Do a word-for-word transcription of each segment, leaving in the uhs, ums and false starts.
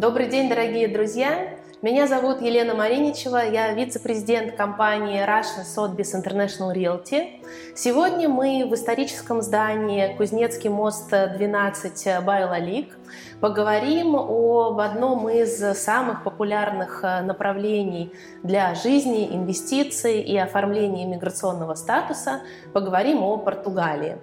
Добрый день, дорогие друзья! Меня зовут Елена Мариничева, я вице-президент компании Russia Sotheby's International Realty. Сегодня мы в историческом здании Кузнецкий мост двенадцать Байла Лик поговорим об одном из самых популярных направлений для жизни, инвестиций и оформления иммиграционного статуса. Поговорим о Португалии.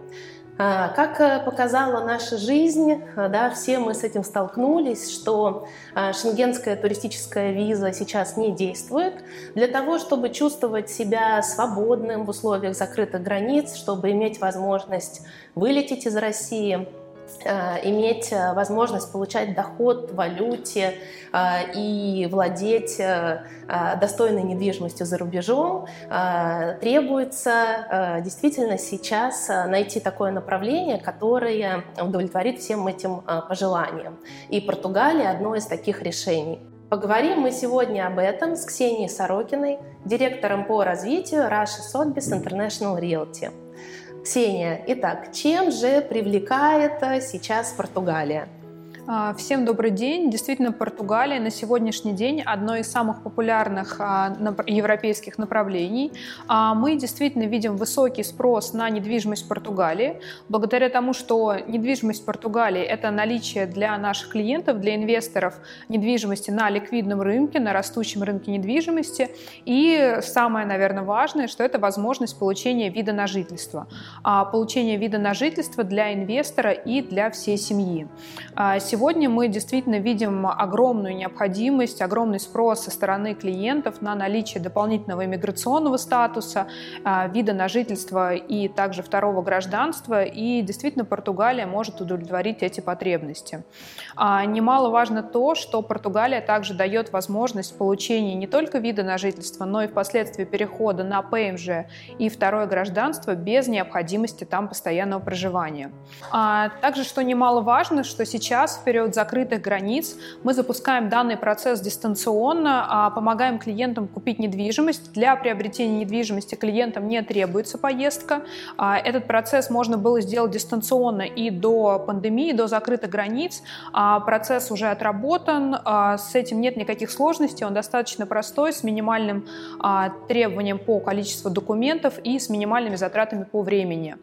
Как показала наша жизнь, да, все мы с этим столкнулись, что шенгенская туристическая виза сейчас не действует. Для того, чтобы чувствовать себя свободным в условиях закрытых границ, чтобы иметь возможность вылететь из России, иметь возможность получать доход в валюте и владеть достойной недвижимостью за рубежом, требуется действительно сейчас найти такое направление, которое удовлетворит всем этим пожеланиям. И Португалия – одно из таких решений. Поговорим мы сегодня об этом с Ксенией Сорокиной, директором по развитию Russia Sotheby's International Realty. Ксения, итак, чем же привлекает сейчас Португалия? Всем добрый день. Действительно, Португалия на сегодняшний день одно из самых популярных европейских направлений. Мы действительно видим высокий спрос на недвижимость Португалии, благодаря тому, что недвижимость Португалии – это наличие для наших клиентов, для инвесторов недвижимости на ликвидном рынке, на растущем рынке недвижимости. И самое, наверное, важное, что это возможность получения вида на жительство. Получение вида на жительство для инвестора и для всей семьи. Сегодня мы действительно видим огромную необходимость, огромный спрос со стороны клиентов на наличие дополнительного иммиграционного статуса, вида на жительство и также второго гражданства. И действительно Португалия может удовлетворить эти потребности. Немаловажно то, что Португалия также дает возможность получения не только вида на жительство, но и впоследствии перехода на ПМЖ и второе гражданство без необходимости там постоянного проживания. Также, что немаловажно, что сейчас в период закрытых границ мы запускаем данный процесс дистанционно, помогаем клиентам купить недвижимость. Для приобретения недвижимости клиентам не требуется поездка. Этот процесс можно было сделать дистанционно и до пандемии, до закрытых границ. Процесс уже отработан, с этим нет никаких сложностей, он достаточно простой, с минимальным требованием по количеству документов и с минимальными затратами по времени.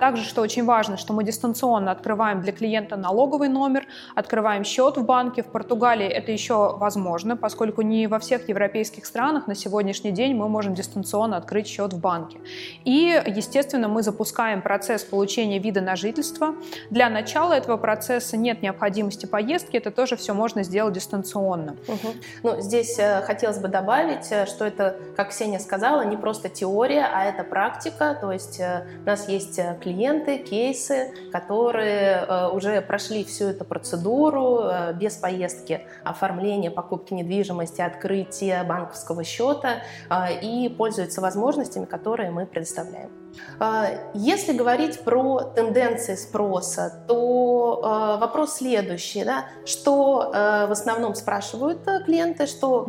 Также, что очень важно, что мы дистанционно открываем для клиента налоговый номер, открываем счет в банке. В Португалии это еще возможно, поскольку не во всех европейских странах на сегодняшний день мы можем дистанционно открыть счет в банке. И, естественно, мы запускаем процесс получения вида на жительство. Для начала этого процесса нет необходимости поездки, это тоже все можно сделать дистанционно. Угу. Ну, здесь э, хотелось бы добавить, что это, как Ксения сказала, не просто теория, а это практика, то есть э, у нас есть клиенты, кейсы, которые э, уже прошли все всю эту процедуру без поездки, оформления, покупки недвижимости, открытия банковского счета и пользуются возможностями, которые мы предоставляем. Если говорить про тенденции спроса, то вопрос следующий, да? Что в основном спрашивают клиенты, что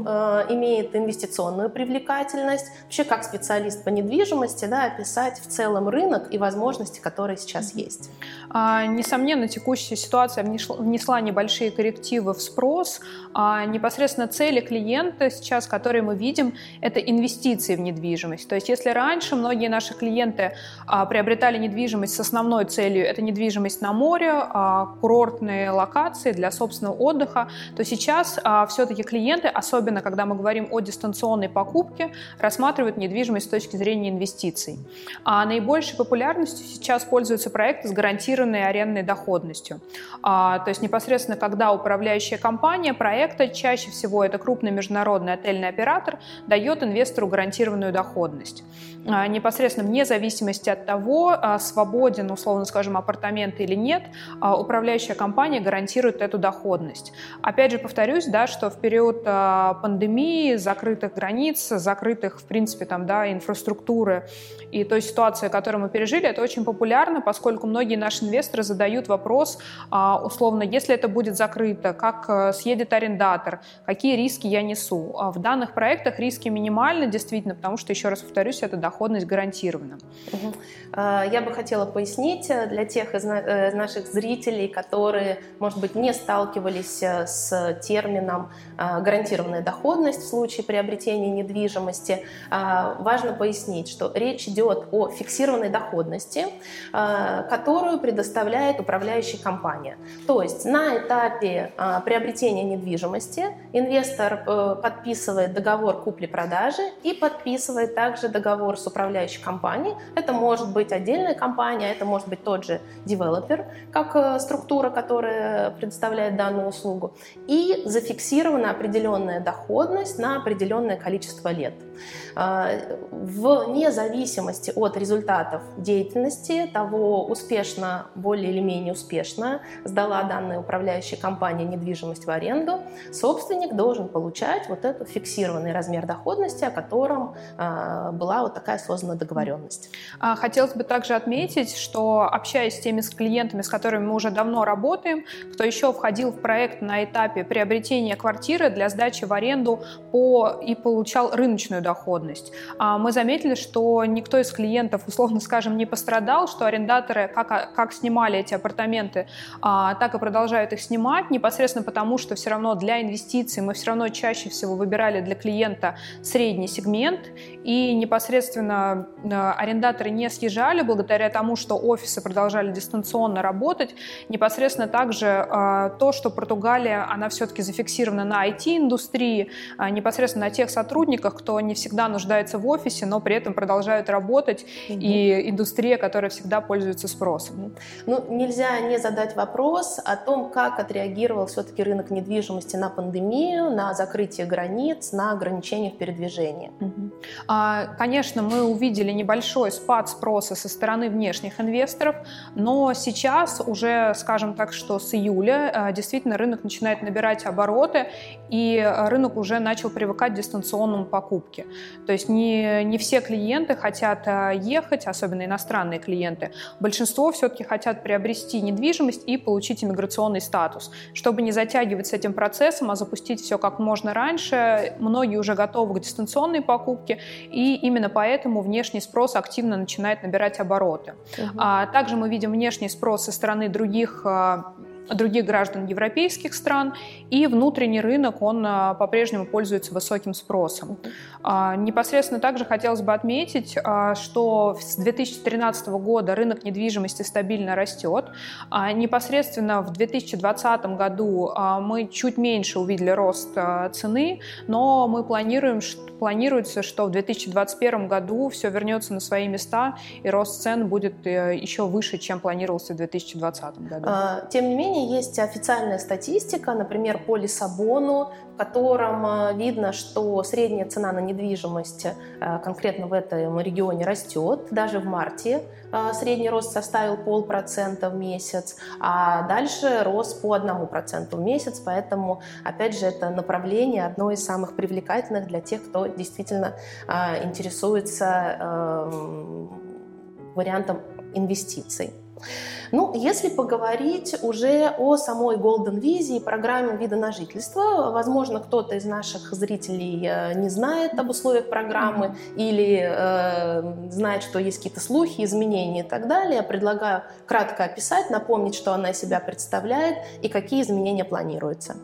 имеет инвестиционную привлекательность, вообще как специалист по недвижимости, да, описать в целом рынок и возможности, которые сейчас есть? Несомненно, текущая ситуация внесла небольшие коррективы в спрос. Непосредственно цели клиента сейчас, которые мы видим, это инвестиции в недвижимость. То есть если раньше многие наши клиенты приобретали недвижимость с основной целью, это недвижимость на море, курортные локации для собственного отдыха, то сейчас все-таки клиенты, особенно когда мы говорим о дистанционной покупке, рассматривают недвижимость с точки зрения инвестиций. А наибольшей популярностью сейчас пользуются проекты с гарантированной арендной доходностью. То есть непосредственно, когда управляющая компания проекта, чаще всего это крупный международный отельный оператор, дает инвестору гарантированную доходность. Непосредственно вне зависимости В зависимости от того, свободен, условно скажем, апартамент или нет, управляющая компания гарантирует эту доходность. Опять же, повторюсь, да, что в период пандемии, закрытых границ, закрытых, в принципе, там, да, инфраструктуры и той ситуации, которую мы пережили, это очень популярно, поскольку многие наши инвесторы задают вопрос, условно условно, если это будет закрыто, как съедет арендатор, какие риски я несу. В данных проектах риски минимальны, действительно, потому что, еще раз повторюсь, эта доходность гарантирована. Угу. Я бы хотела пояснить для тех из наших зрителей, которые, может быть, не сталкивались с термином гарантированная доходность в случае приобретения недвижимости, важно пояснить, что речь идет о фиксированной доходности, которую предоставляет управляющая компания. То есть на этапе приобретения недвижимости инвестор подписывает договор купли-продажи и подписывает также договор с управляющей компанией. Это может быть отдельная компания, это может быть тот же девелопер, как структура, которая предоставляет данную услугу, и зафиксирована определенная доходность на определенное количество лет. Вне зависимости от результатов деятельности, того, успешно, более или менее успешно сдала данная управляющая компания недвижимость в аренду, собственник должен получать вот этот фиксированный размер доходности, о котором была вот такая создана договоренность. Хотелось бы также отметить, что, общаясь с теми с клиентами, с которыми мы уже давно работаем, кто еще входил в проект на этапе приобретения квартиры для сдачи в аренду по, и получал рыночную доходность, мы заметили, что никто из клиентов, условно скажем, не пострадал, что арендаторы как, как снимали эти апартаменты, так и продолжают их снимать, непосредственно потому, что все равно для инвестиций мы все равно чаще всего выбирали для клиента средний сегмент, и непосредственно арендаторы не съезжали благодаря тому, что офисы продолжали дистанционно работать, непосредственно также то, что Португалия, она все-таки зафиксирована на ай ти-индустрии, непосредственно на тех сотрудниках, кто не всегда нуждается в офисе, но при этом продолжают работать, mm-hmm. и индустрия, которая всегда пользуется спросом. Ну, нельзя не задать вопрос о том, как отреагировал все-таки рынок недвижимости на пандемию, на закрытие границ, на ограничения в передвижении. Mm-hmm. А, конечно, мы увидели небольшой спад спроса со стороны внешних инвесторов, но сейчас уже, скажем так, что с июля действительно рынок начинает набирать обороты, и рынок уже начал привыкать к дистанционному покупке. То есть не, не все клиенты хотят ехать, особенно иностранные клиенты. Большинство все-таки хотят приобрести недвижимость и получить иммиграционный статус. Чтобы не затягивать с этим процессом, а запустить все как можно раньше, многие уже готовы к дистанционной покупке, и именно поэтому внешний спрос активно начинает набирать обороты. Угу. А также мы видим внешний спрос со стороны других других граждан европейских стран, и внутренний рынок, он по-прежнему пользуется высоким спросом. Непосредственно также хотелось бы отметить, что с две тысячи тринадцатого года рынок недвижимости стабильно растет. Непосредственно в две тысячи двадцатом году мы чуть меньше увидели рост цены, но мы планируем, планируется, что в две тысячи двадцать первом году все вернется на свои места, и рост цен будет еще выше, чем планировался в две тысячи двадцатом году. Тем не менее, есть официальная статистика, например, по Лиссабону, в котором видно, что средняя цена на недвижимость конкретно в этом регионе растет. Даже в марте средний рост составил полпроцента в месяц, а дальше рост по одному проценту в месяц, поэтому, опять же, это направление одно из самых привлекательных для тех, кто действительно интересуется вариантом инвестиций. Ну, если поговорить уже о самой Golden Visa и программе вида на жительство, возможно, кто-то из наших зрителей не знает об условиях программы или э, знает, что есть какие-то слухи, изменения и так далее. Я предлагаю кратко описать, напомнить, что она из себя представляет и какие изменения планируются.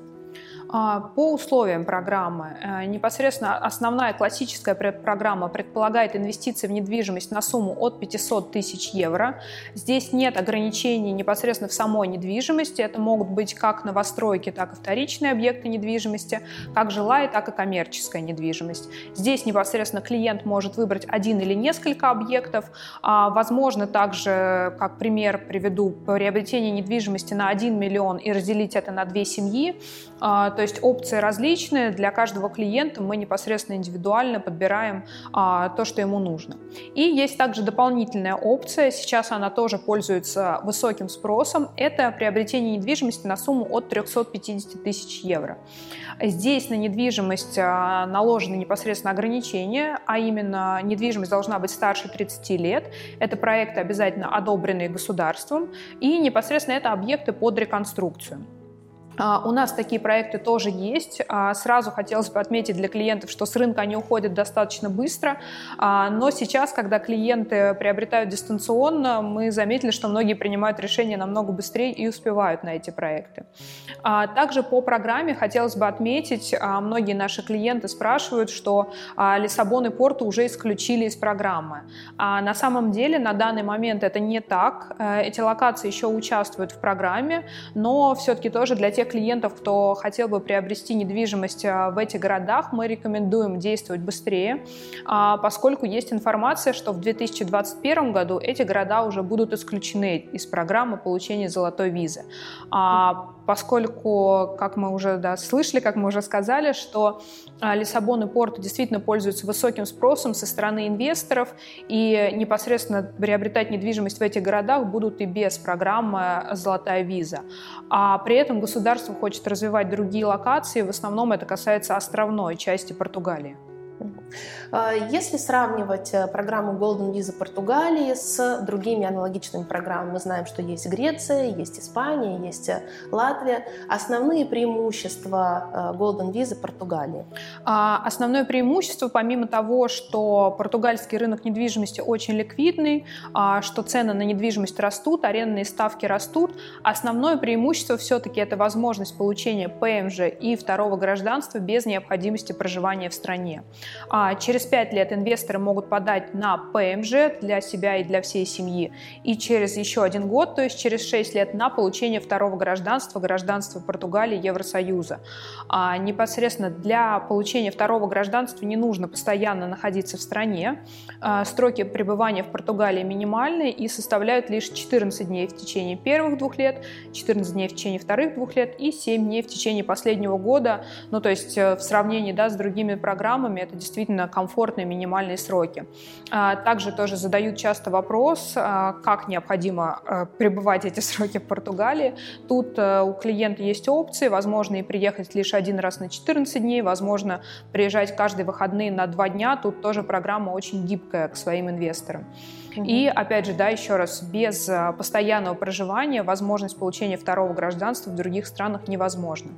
По условиям программы, непосредственно основная классическая программа предполагает инвестиции в недвижимость на сумму от пятьсот тысяч евро. Здесь нет ограничений непосредственно в самой недвижимости. Это могут быть как новостройки, так и вторичные объекты недвижимости, как жилая, так и коммерческая недвижимость. Здесь непосредственно клиент может выбрать один или несколько объектов. Возможно, также, как пример приведу, приобретение недвижимости на один миллион и разделить это на две семьи. То есть опции различные, для каждого клиента мы непосредственно индивидуально подбираем а, то, что ему нужно. И есть также дополнительная опция, сейчас она тоже пользуется высоким спросом, это приобретение недвижимости на сумму от трёхсот пятидесяти тысяч евро. Здесь на недвижимость а, наложены непосредственно ограничения, а именно недвижимость должна быть старше тридцати лет, это проекты, обязательно одобренные государством, и непосредственно это объекты под реконструкцию. У нас такие проекты тоже есть. Сразу хотелось бы отметить для клиентов, что с рынка они уходят достаточно быстро, но сейчас, когда клиенты приобретают дистанционно, мы заметили, что многие принимают решения намного быстрее и успевают на эти проекты. Также по программе хотелось бы отметить, многие наши клиенты спрашивают, что Лиссабон и Порту уже исключили из программы. На самом деле на данный момент это не так. Эти локации еще участвуют в программе, но все-таки тоже для тех клиентов, кто хотел бы приобрести недвижимость в этих городах, мы рекомендуем действовать быстрее, поскольку есть информация, что в две тысячи двадцать первом году эти города уже будут исключены из программы получения золотой визы. Поскольку, как мы уже да, слышали, как мы уже сказали, что Лиссабон и Порту действительно пользуются высоким спросом со стороны инвесторов, и непосредственно приобретать недвижимость в этих городах будут и без программы «Золотая виза». А при этом государство Государство хочет развивать другие локации, в основном это касается островной части Португалии. Если сравнивать программу Golden Visa Португалии с другими аналогичными программами, мы знаем, что есть Греция, есть Испания, есть Латвия. Основные преимущества Golden Visa Португалии? Основное преимущество, помимо того, что португальский рынок недвижимости очень ликвидный, что цены на недвижимость растут, арендные ставки растут, основное преимущество все-таки это возможность получения Пэ Эм Жэ и второго гражданства без необходимости проживания в стране. Через пять лет инвесторы могут подать на Пэ Эм Жэ для себя и для всей семьи. И через еще один год, то есть через шесть лет, на получение второго гражданства, гражданства Португалии, Евросоюза. А непосредственно для получения второго гражданства не нужно постоянно находиться в стране. А сроки пребывания в Португалии минимальны и составляют лишь четырнадцать дней в течение первых двух лет, четырнадцать дней в течение вторых двух лет и семь дней в течение последнего года. Ну, то есть в сравнении да, с другими программами это действительно комфортные минимальные сроки. Также тоже задают часто вопрос, как необходимо пребывать эти сроки в Португалии. Тут у клиента есть опции, возможно, и приехать лишь один раз на четырнадцать дней, возможно, приезжать каждые выходные на два дня. Тут тоже программа очень гибкая к своим инвесторам. Mm-hmm. И, опять же, да, еще раз, без постоянного проживания возможность получения второго гражданства в других странах невозможна.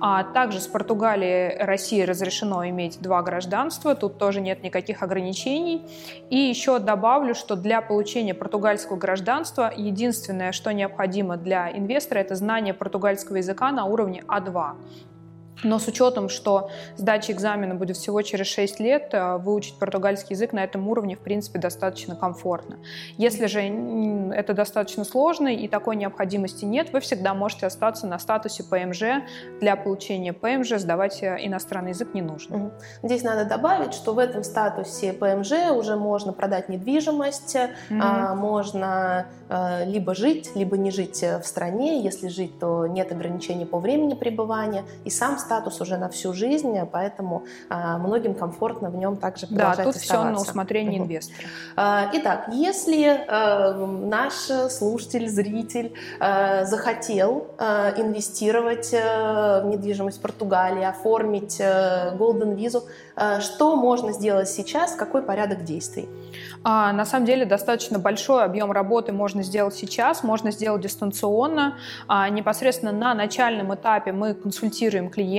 А также с Португалии России разрешено иметь два гражданства, тут тоже нет никаких ограничений. И еще добавлю, что для получения португальского гражданства единственное, что необходимо для инвестора, это знание португальского языка на уровне А два. Но с учетом, что сдача экзамена будет всего через шесть лет, выучить португальский язык на этом уровне, в принципе, достаточно комфортно. Если же это достаточно сложно и такой необходимости нет, вы всегда можете остаться на статусе Пэ Эм Жэ. Для получения Пэ Эм Жэ сдавать иностранный язык не нужно. Здесь надо добавить, что в этом статусе Пэ Эм Жэ уже можно продать недвижимость, mm-hmm. можно либо жить, либо не жить в стране. Если жить, то нет ограничений по времени пребывания. И сам статус уже на всю жизнь, поэтому а, многим комфортно в нем также продолжать оставаться. Да, тут оставаться. Все на усмотрение угу. инвестора. А, итак, если а, наш слушатель, зритель а, захотел а, инвестировать а, в недвижимость в Португалии, оформить а, Golden Visa, а, что можно сделать сейчас, какой порядок действий? А, на самом деле достаточно большой объем работы можно сделать сейчас, можно сделать дистанционно. А, непосредственно на начальном этапе мы консультируем клиентов,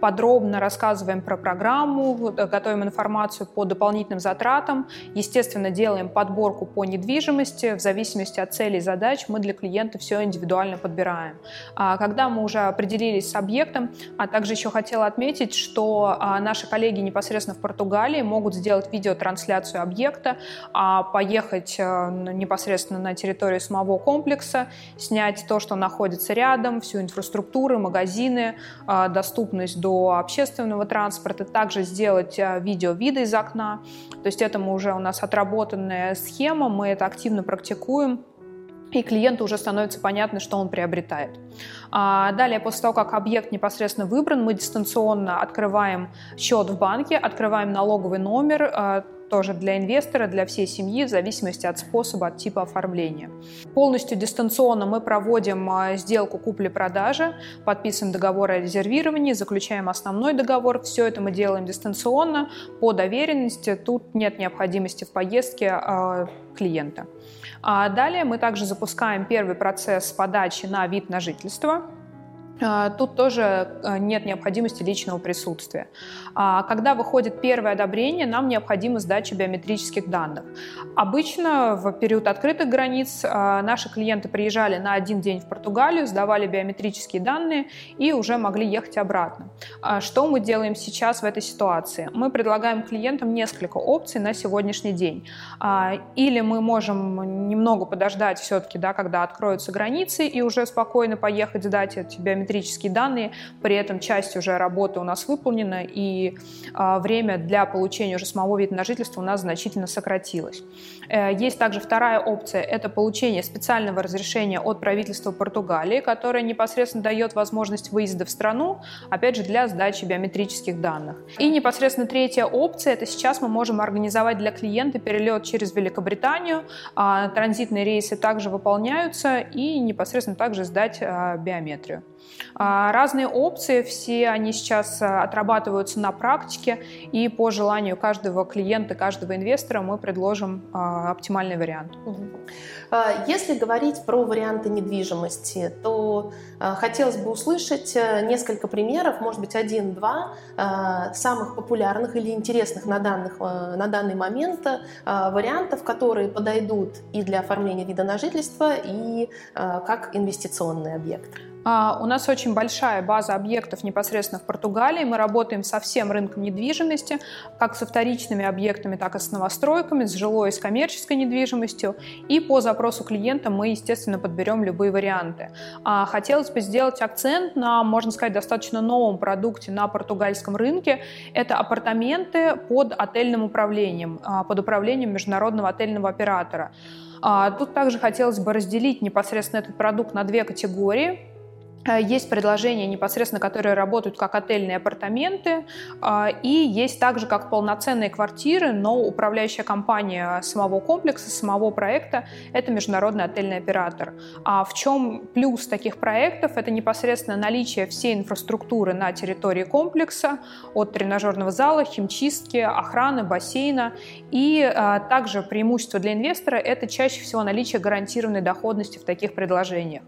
подробно рассказываем про программу, готовим информацию по дополнительным затратам, естественно, делаем подборку по недвижимости, в зависимости от целей и задач мы для клиента все индивидуально подбираем. Когда мы уже определились с объектом, а также еще хотела отметить, что наши коллеги непосредственно в Португалии могут сделать видеотрансляцию объекта, поехать непосредственно на территорию самого комплекса, снять то, что находится рядом, всю инфраструктуру, магазины, доступность до общественного транспорта, также сделать видеовиды из окна. То есть это мы уже у нас отработанная схема, мы это активно практикуем. и клиенту уже становится понятно, что он приобретает. Далее, после того, как объект непосредственно выбран, мы дистанционно открываем счет в банке, открываем налоговый номер, тоже для инвестора, для всей семьи, в зависимости от способа, от типа оформления. Полностью дистанционно мы проводим сделку купли-продажи, подписываем договор о резервировании, заключаем основной договор. Все это мы делаем дистанционно, по доверенности, тут нет необходимости в поездке клиента. Далее мы также запускаем первый процесс подачи на вид на жительство. Тут тоже нет необходимости личного присутствия. Когда выходит первое одобрение, нам необходима сдача биометрических данных. Обычно в период открытых границ наши клиенты приезжали на один день в Португалию, сдавали биометрические данные и уже могли ехать обратно. Что мы делаем сейчас в этой ситуации? Мы предлагаем клиентам несколько опций на сегодняшний день. Или мы можем немного подождать все-таки, да, когда откроются границы, и уже спокойно поехать сдать эти биометрические биометрические данные, при этом часть уже работы у нас выполнена, и а, время для получения уже самого вида на жительство у нас значительно сократилось. Э, есть также вторая опция, это получение специального разрешения от правительства Португалии, которое непосредственно дает возможность выезда в страну, опять же, для сдачи биометрических данных. И непосредственно третья опция, это сейчас мы можем организовать для клиента перелет через Великобританию, а, транзитные рейсы также выполняются, и непосредственно также сдать а, биометрию. Разные опции, все они сейчас отрабатываются на практике, и по желанию каждого клиента, каждого инвестора мы предложим оптимальный вариант. Если говорить про варианты недвижимости, то хотелось бы услышать несколько примеров, может быть, один-два самых популярных или интересных на, данных, на данный момент вариантов, которые подойдут и для оформления вида на жительство, и как инвестиционный объект. Uh, у нас очень большая база объектов непосредственно в Португалии. Мы работаем со всем рынком недвижимости, как со вторичными объектами, так и с новостройками, с жилой и с коммерческой недвижимостью. И по запросу клиента мы, естественно, подберем любые варианты. Uh, хотелось бы сделать акцент на, можно сказать, достаточно новом продукте на португальском рынке. Это апартаменты под отельным управлением, uh, под управлением международного отельного оператора. Uh, тут также хотелось бы разделить непосредственно этот продукт на две категории. Есть предложения непосредственно, которые работают как отельные апартаменты, и есть также как полноценные квартиры, но управляющая компания самого комплекса, самого проекта – это международный отельный оператор. А в чем плюс таких проектов? Это непосредственно наличие всей инфраструктуры на территории комплекса, от тренажерного зала, химчистки, охраны, бассейна. И также преимущество для инвестора – это чаще всего наличие гарантированной доходности в таких предложениях.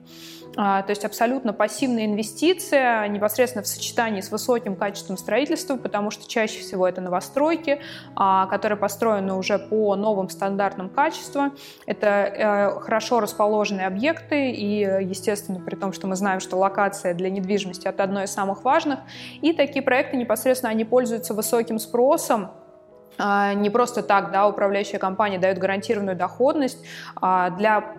То есть абсолютно пассивная инвестиция непосредственно в сочетании с высоким качеством строительства, потому что чаще всего это новостройки, которые построены уже по новым стандартам качества. Это хорошо расположенные объекты и, естественно, при том, что мы знаем, что локация для недвижимости – это одно из самых важных. И такие проекты непосредственно они пользуются высоким спросом. Не просто так, да, управляющая компания дает гарантированную доходность. Для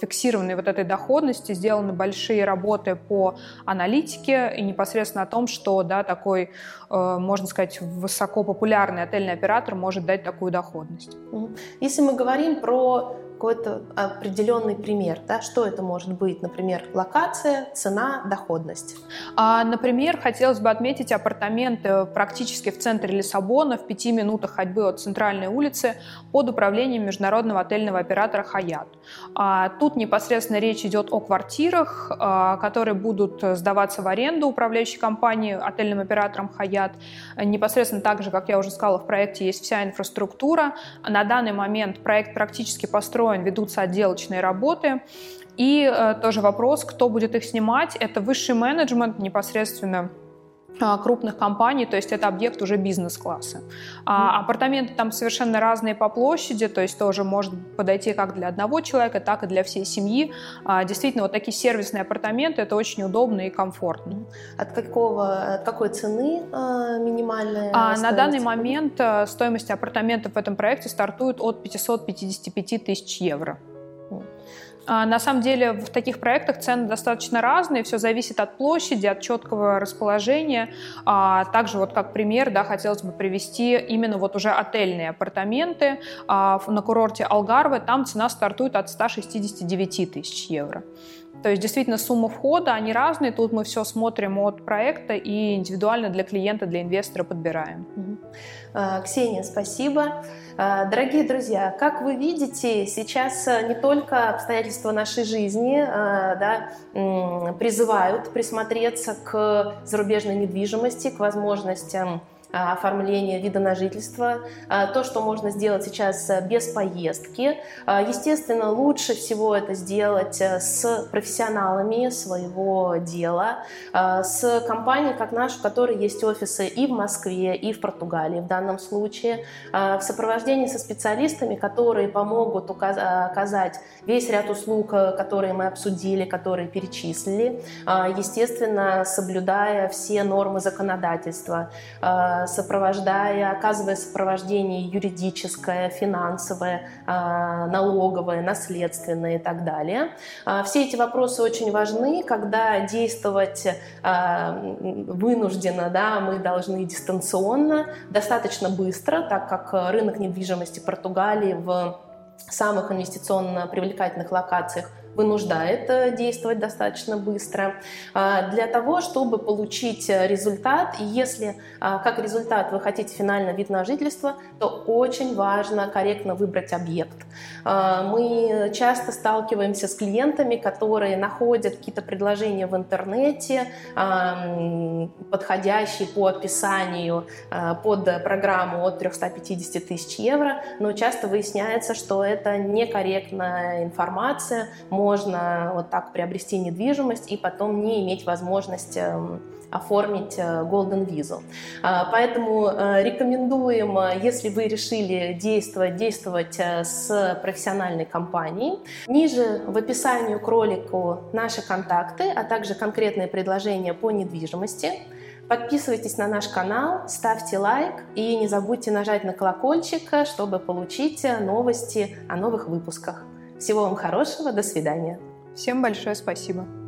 фиксированной вот этой доходности сделаны большие работы по аналитике и непосредственно о том, что, да, такой, можно сказать, высокопопулярный отельный оператор может дать такую доходность. Если мы говорим про какой-то определенный пример, да, что это может быть, например, локация, цена, доходность. А, например, хотелось бы отметить апартаменты практически в центре Лиссабона, в пяти минутах ходьбы от центральной улицы, под управлением международного отельного оператора Hyatt. А, тут непосредственно речь идет о квартирах, а, которые будут сдаваться в аренду управляющей компании отельным оператором Hyatt. Непосредственно так же, как я уже сказала, в проекте есть вся инфраструктура. На данный момент проект практически построен, ведутся отделочные работы. И э, тоже вопрос, кто будет их снимать. Это высший менеджмент непосредственно э, крупных компаний, то есть это объект уже бизнес-класса. А, апартаменты там совершенно разные по площади, то есть тоже может подойти как для одного человека, так и для всей семьи. А, действительно, вот такие сервисные апартаменты, это очень удобно и комфортно. От, какого, от какой цены э, минимальная а, стоимость? На данный момент э, стоимость апартаментов в этом проекте стартует от пятьсот пятьдесят пять тысяч евро. На самом деле в таких проектах цены достаточно разные, все зависит от площади, от четкого расположения. Также вот как пример, да, хотелось бы привести именно вот уже отельные апартаменты на курорте Алгарве, там цена стартует от ста шестидесяти девяти тысяч евро. То есть действительно сумма входа, они разные, тут мы все смотрим от проекта и индивидуально для клиента, для инвестора подбираем. Ксения, спасибо. Дорогие друзья, как вы видите, сейчас не только обстоятельства нашей жизни, да, призывают присмотреться к зарубежной недвижимости, к возможностям оформления вида на жительство, то, что можно сделать сейчас без поездки. Естественно, лучше всего это сделать с профессионалами своего дела, с компанией, как наша, в которой есть офисы и в Москве, и в Португалии в данном случае, в сопровождении со специалистами, которые помогут оказать весь ряд услуг, которые мы обсудили, которые перечислили, естественно, соблюдая все нормы законодательства, сопровождая, оказывая сопровождение юридическое, финансовое, налоговое, наследственное и так далее. Все эти вопросы очень важны, когда действовать вынужденно, да, мы должны дистанционно, достаточно быстро, так как рынок недвижимости Португалии в самых инвестиционно привлекательных локациях вынуждает действовать достаточно быстро для того, чтобы получить результат. И если как результат вы хотите финально вид на жительство, то очень важно корректно выбрать объект. Мы часто сталкиваемся с клиентами, которые находят какие-то предложения в интернете, подходящие по описанию под программу от трёхсот пятидесяти тысяч евро, но часто выясняется, что это некорректная информация. Можно вот так приобрести недвижимость и потом не иметь возможности оформить Golden Visa. Поэтому рекомендуем, если вы решили действовать, действовать с профессиональной компанией. Ниже в описании к ролику наши контакты, а также конкретные предложения по недвижимости. Подписывайтесь на наш канал, ставьте лайк и не забудьте нажать на колокольчик, чтобы получить новости о новых выпусках. Всего вам хорошего, до свидания. Всем большое спасибо.